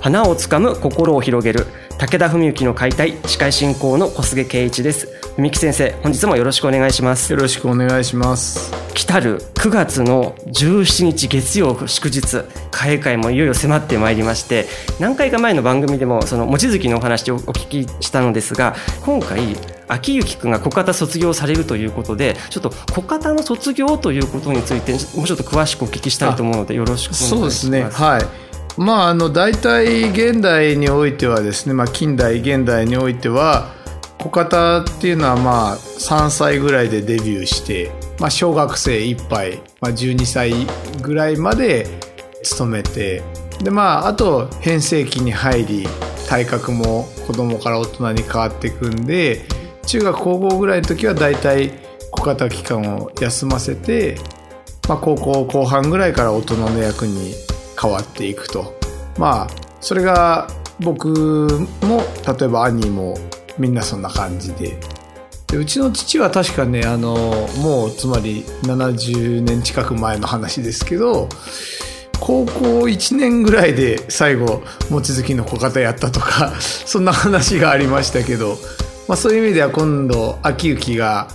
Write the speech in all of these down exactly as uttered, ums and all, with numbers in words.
花をつかむ心を広げる武田文幸の解体。司会進行の小菅圭一です。文幸先生、本日もよろしくお願いします。よろしくお願いします。来たるくがつのじゅうしちにち月曜祝日、開会もいよいよ迫ってまいりまして、何回か前の番組でもその望月のお話をお聞きしたのですが、今回秋幸くんが小方卒業されるということで、ちょっと小方の卒業ということについてもうちょっと詳しくお聞きしたいと思うので、よろしくお願いします。そうですね、はい。まあ、あの大体現代においてはですね、まあ、近代現代においては小方っていうのはまあさんさいぐらいでデビューして、まあ、小学生いっぱい、まあ、じゅうにさいぐらいまで勤めて、で、まあ、あと変声期に入り体格も子供から大人に変わっていくんで、中学高校ぐらいの時は大体小方期間を休ませて、まあ、高校後半ぐらいから大人の役に変わっていくと、まあ、それが僕も例えば兄もみんなそんな感じで、でうちの父は確かね、あのもうつまりななじゅうねん近く前の話ですけど、高校いちねんぐらいで最後望月の小方やったとかそんな話がありましたけど、まあ、そういう意味では今度秋幸が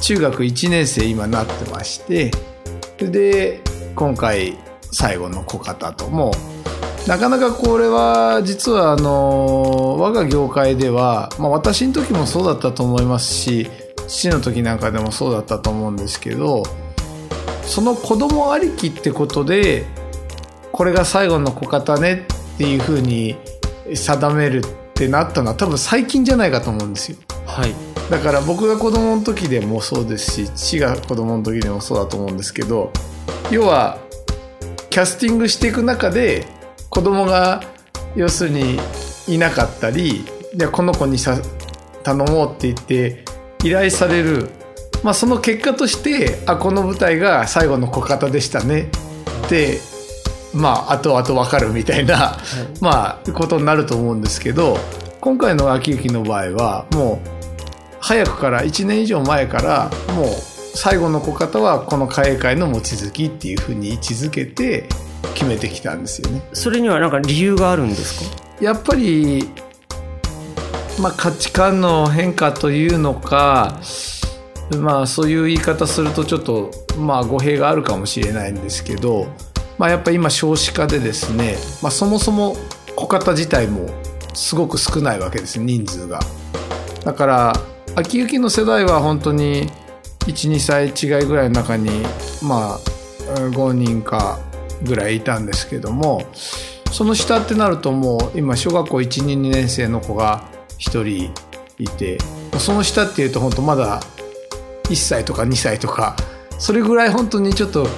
中学いちねん生今なってまして、で今回最後の小方と、もなかなかこれは実はあの我が業界では、まあ、私の時もそうだったと思いますし、父の時なんかでもそうだったと思うんですけど、その子供ありきってことでこれが最後の小方ねっていう風に定めるってなったのは多分最近じゃないかと思うんですよ、はい。だから僕が子供の時でもそうですし、父が子供の時でもそうだと思うんですけど、要はキャスティングしていく中で子供が要するにいなかったり、じゃあこの子にさ頼もうって言って依頼される、まあ、その結果としてあこの舞台が最後の小方でしたねって、まあ、後々分かるみたいな、はい、まあ、ことになると思うんですけど、今回の秋幸の場合はもう早くからいちねん以上前からもう最後の小方はこの開会の望月っていう風に位置づけて決めてきたんですよね。それには何か理由があるんですか？やっぱり、まあ、価値観の変化というのか、まあ、そういう言い方するとちょっと、まあ、語弊があるかもしれないんですけど、まあ、やっぱり今少子化でですね、まあ、そもそも小方自体もすごく少ないわけです、人数が。だから秋幸の世代は本当にいち、にさい違いぐらいの中に、まあ、ごにんかぐらいいたんですけども、その下ってなるともう今小学校いち、にねん生の子がひとりいて、その下っていうと本当まだいっさいとかにさいとか、それぐらい本当にちょっと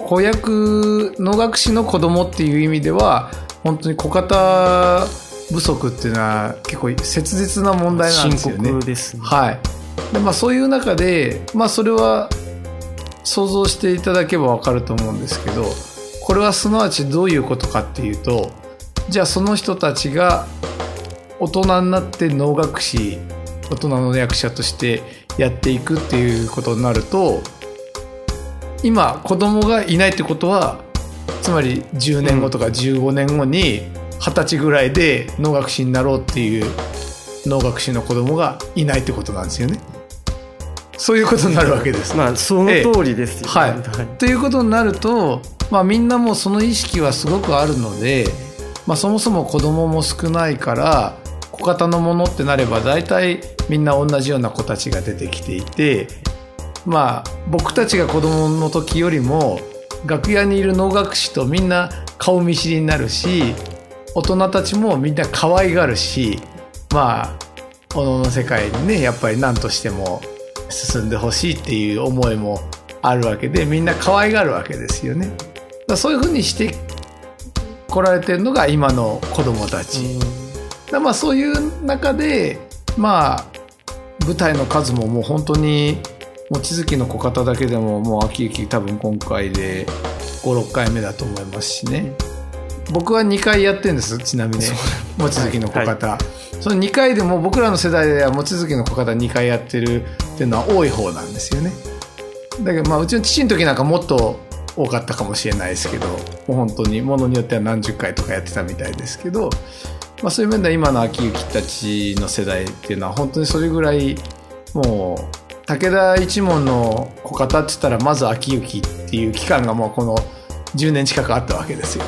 子役能楽師の子供っていう意味では本当に小方不足っていうのは結構切実な問題なんですよね。深刻ですね、はい。でまあ、そういう中で、まあ、それは想像していただけば分かると思うんですけど、これはすなわちどういうことかっていうと、じゃあその人たちが大人になって能楽師、大人の役者としてやっていくっていうことになると、今子供がいないってことはつまりじゅうねんごとかじゅうごねんごにはたちぐらいで能楽師になろうっていう能楽師の子供がいないってことなんですよね。そういうことになるわけです、ね、まあその通りですよ、ね、はい、はい。ということになると、まあ、みんなもうその意識はすごくあるので、まあ、そもそも子供も少ないから小方のものってなれば大体みんな同じような子たちが出てきていて、まあ、僕たちが子供の時よりも楽屋にいる能楽師とみんな顔見知りになるし、大人たちもみんな可愛がるし、まあお能の世界にね、やっぱり何としても進んでほしいっていう思いもあるわけで、みんな可愛がるわけですよね。だからそういうふうにして来られてるのが今の子どもたち、うん、だからまあそういう中で、まあ舞台の数ももう本当に望月の小方だけでももう秋行き多分今回でご、ろっかいめだと思いますしね。僕はにかいやってるんです、ちなみに望月の小方、はいはい、そのにかいでも僕らの世代では望月の小方にかいやってるっていうのは多い方なんですよね。だけどまあうちの父の時なんかもっと多かったかもしれないですけど、もう本当にものによっては何十回とかやってたみたいですけど、まあ、そういう面では今の秋行たちの世代っていうのは本当にそれぐらい、もう武田一門の小方って言ったらまず秋行っていう期間がもうこのじゅうねん近くあったわけですよ。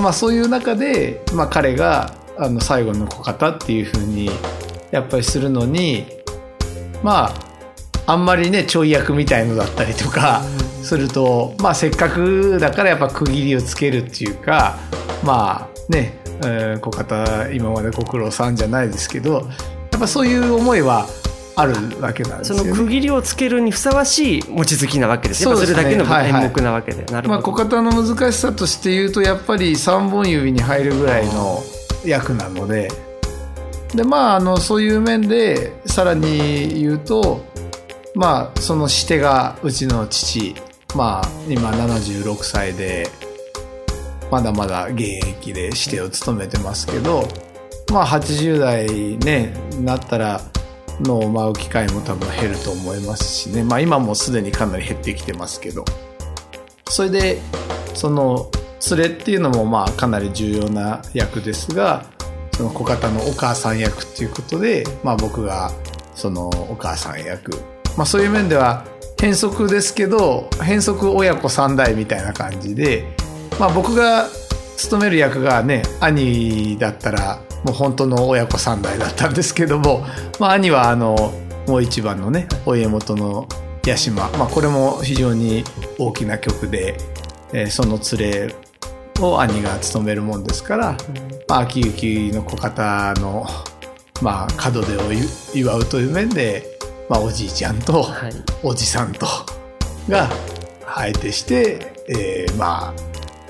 まあそういう中で、まあ、彼があの最後の小方っていう風にやっぱりするのに、まああんまりねちょい役みたいのだったりとかすると、まあせっかくだからやっぱ区切りをつけるっていうか、まあねえー、小方今までご苦労さんじゃないですけど、やっぱそういう思いはあるわけなんですよね。その区切りをつけるにふさわしい望月なわけですよ。 そ, それだけの演目なわけで、なるほど。まあ、小方の難しさとして言うとやっぱりさんぼん指に入るぐらいの役なので、でまああのそういう面でさらに言うと、まあその師弟がうちの父、まあ今ななじゅうろくさいでまだまだ現役で師弟を務めてますけど、まあはちじゅうだいねなったらのを舞う機会も多分減ると思いますしね、まあ今もすでにかなり減ってきてますけど、それでその連れっていうのもまあかなり重要な役ですが、その小方のお母さん役っていうことで、まあ僕がそのお母さん役、まあそういう面では変則ですけど、変則親子三代みたいな感じで、まあ僕が務める役がね兄だったらもう本当の親子三代だったんですけども、まあ兄はあのもう一番のねお家元の屋島、まあこれも非常に大きな曲で、えー、その連れを兄が務めるもんですから、まあ、秋行の小方の、まあ、門出を祝うという面で、まあ、おじいちゃんとおじさんとが相手して、えーま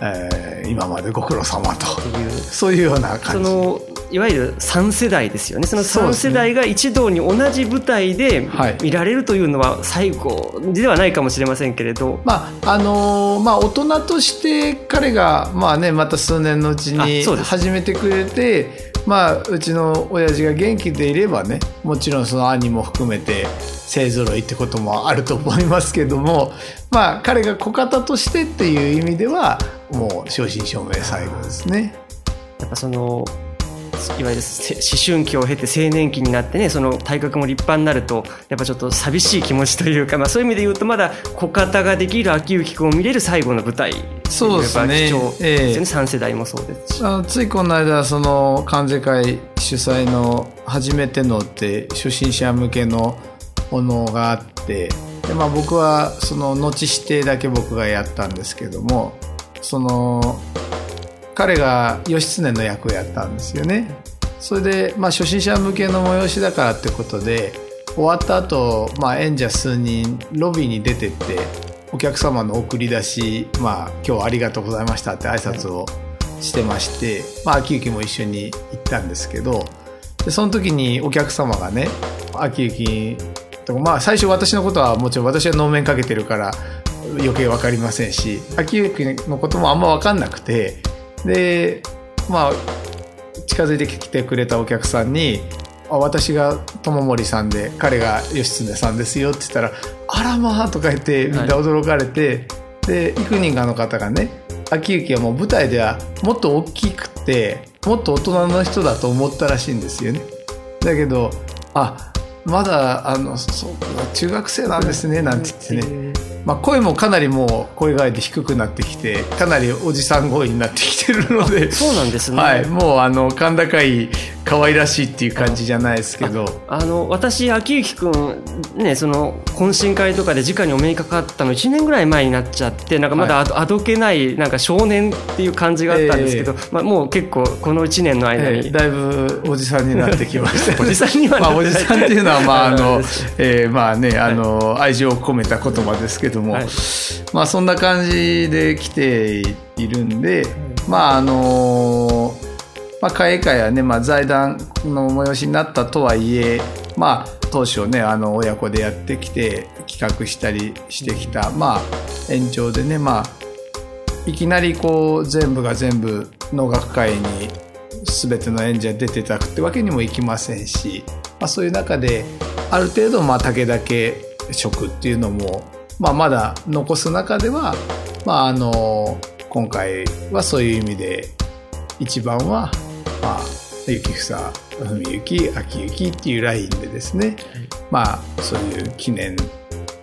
あえー、今までご苦労様という、そういうような感じ。そのいわゆるさんせだいですよね。そのさんせだいが一堂に同じ舞台で見られるというのは最後ではないかもしれませんけれど、はい、まああのー、まあ大人として彼がまあねまた数年のうちに始めてくれて、まあうちの親父が元気でいればね、もちろんその兄も含めて勢ぞろいってこともあると思いますけども、まあ彼が小方としてっていう意味ではもう正真正銘最後ですね。やっぱそのいわゆる思春期を経て青年期になってね、その体格も立派になるとやっぱちょっと寂しい気持ちというか、まあ、そういう意味で言うとまだ小方ができる秋行くんを見れる最後の舞台、そうですね、貴重ですよね、えー、さんせだいもそうですし、あのついこの間その関西会主催の初めてのって初心者向けのお能があって、で、まあ、僕はその後指定だけ僕がやったんですけども、その彼が義経の役をやったんですよね。それで、まあ、初心者向けの催しだからってことで終わった後、まあ演者数人ロビーに出てってお客様の送り出し、まあ、今日はありがとうございましたって挨拶をしてまして、はい、まあ、秋行も一緒に行ったんですけど、でその時にお客様がね秋行と、まあ、最初私のことはもちろん私は能面かけてるから余計分かりませんし、秋行のこともあんま分かんなくて、でまあ近づいてきてくれたお客さんに「あ、私が友森さんで彼が義経さんですよ」って言ったら「あらまあ」とか言ってみんな驚かれて、はい、で幾人かの方がね秋行はもう舞台ではもっと大きくてもっと大人の人だと思ったらしいんですよね。だけど「あ、まだあのそう中学生なんですね」なんて言ってね。まあ、声もかなりもう声がいで低くなってきてかなりおじさん声になってきてるので、そうなんですね、はい、もうあの甲高い可愛らしいっていう感じじゃないですけど、ああの私秋雪くんね、その懇親会とかで直にお目にかかったのいちねんぐらい前になっちゃって、なんかまだ あ,、はい、あどけないなんか少年っていう感じがあったんですけど、えーまあ、もう結構このいちねんの間に、えー、だいぶおじさんになってきました、ね、おじさんにはなって、まあ、おじさんっていうのはまああのえー、まあね、あの、はい、愛情を込めた言葉ですけども、はい、まあそんな感じで来ているんで、まああのーまあ、会会はね、まあ、財団の催しになったとはいえ、まあ、当初ね、あの親子でやってきて企画したりしてきた、まあ、延長でね、まあ、いきなりこう全部が全部能楽会に全ての演者に出ていただくってわけにもいきませんし、まあ、そういう中である程度、まあ、武田家色っていうのも、まあ、まだ残す中では、まあ、あの今回はそういう意味で一番はまあ、雪房、文雪、秋雪っていうラインでですね、まあそういう記念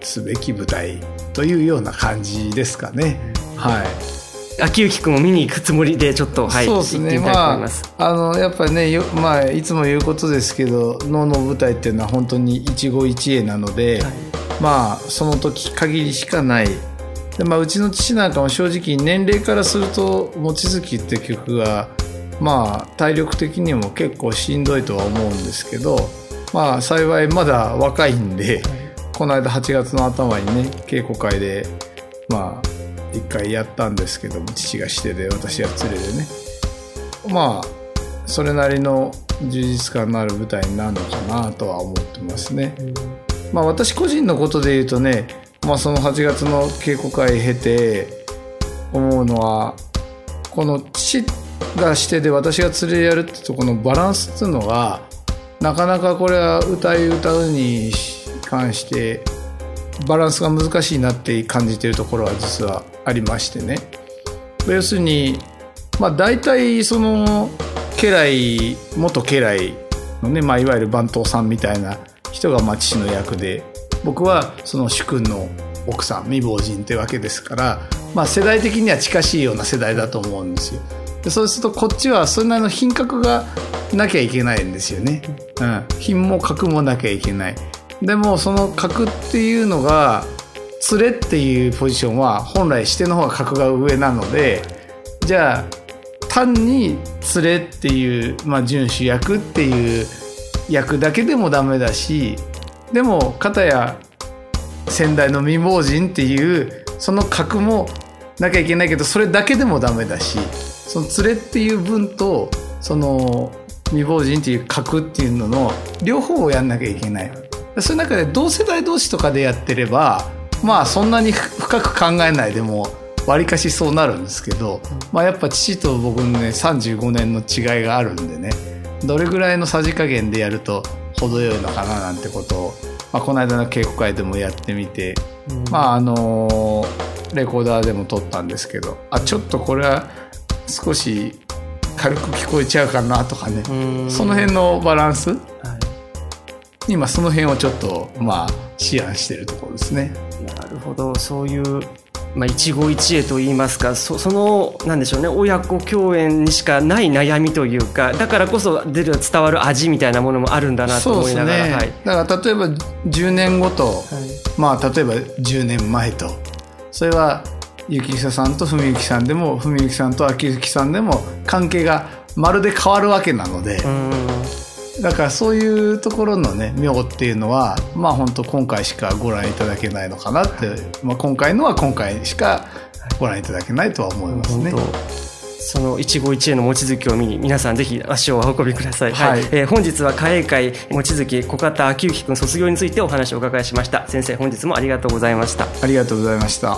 すべき舞台というような感じですかね。はい。秋雪くんを見に行くつもりでちょっと、はい、そうですね。行ってみたいと思います。まあ、あのやっぱりね、よまあいつも言うことですけど、能の舞台っていうのは本当に一期一会なので、はい、まあその時限りしかない。でまあうちの父なんかも正直年齢からすると望月って曲がまあ、体力的にも結構しんどいとは思うんですけど、まあ、幸いまだ若いんで、この間はちがつの頭にね、稽古会でまあいっかいやったんですけども、父がしてで私は連れでね、まあそれなりの充実感のある舞台になるのかなとは思ってますね。まあ、私個人のことで言うとね、まあ、そのはちがつの稽古会経て思うのは、この父がしてで私が連れやるってとこのバランスっていうのがなかなかこれは歌い歌うに関してバランスが難しいなって感じているところは実はありましてね、要するにまあ大体その家来元家来のね、まあ、いわゆる番頭さんみたいな人がまあ父の役で、僕はその主君の奥さん未亡人ってわけですから、まあ、世代的には近しいような世代だと思うんですよ。でそうするとこっちはそれなりの品格がなきゃいけないんですよね、うん、品も格もなきゃいけない。でもその格っていうのが連れっていうポジションは本来しての方が格が上なので、じゃあ単に連れっていう、まあ、準主役っていう役だけでもダメだし、でも片や先代の未亡人っていうその格もなきゃいけないけど、それだけでもダメだし、その連れっていう分とその未亡人っていう格っていうのの両方をやんなきゃいけない。そういう中で同世代同士とかでやってれば、まあそんなに深く考えないでもわりかしそうなるんですけど、まあ、やっぱ父と僕のねさんじゅうごねんの違いがあるんでね、どれぐらいのさじ加減でやると程よいのかななんてことを、まあ、この間の稽古会でもやってみて、うん、まああのレコーダーでも撮ったんですけど、あちょっとこれは少し軽く聞こえちゃうかなとかね、その辺のバランス、はい、今その辺をちょっとまあ思案しているところですね。なるほど、そういう、まあ、一期一会といいますか、 そ, そのなんでしょうね、親子共演にしかない悩みというか、だからこそ出る伝わる味みたいなものもあるんだなと思いながら、そうですね、はい、だから例えばじゅうねんごと、はい、まあ例えばじゅうねんまえと、それは雪久さんと文雪さんでも文雪さんと秋雪さんでも関係がまるで変わるわけなので、だからそういうところのね妙っていうのは、まあ本当今回しかご覧いただけないのかなって、まあ、今回のは今回しかご覧いただけないとは思いますね。その一期一会の望月を見に皆さんぜひ足をお運びください、はい、えー、本日は嘉永会望月小方秋雪くん卒業についてお話をお伺いしました。先生本日もありがとうございました。ありがとうございました。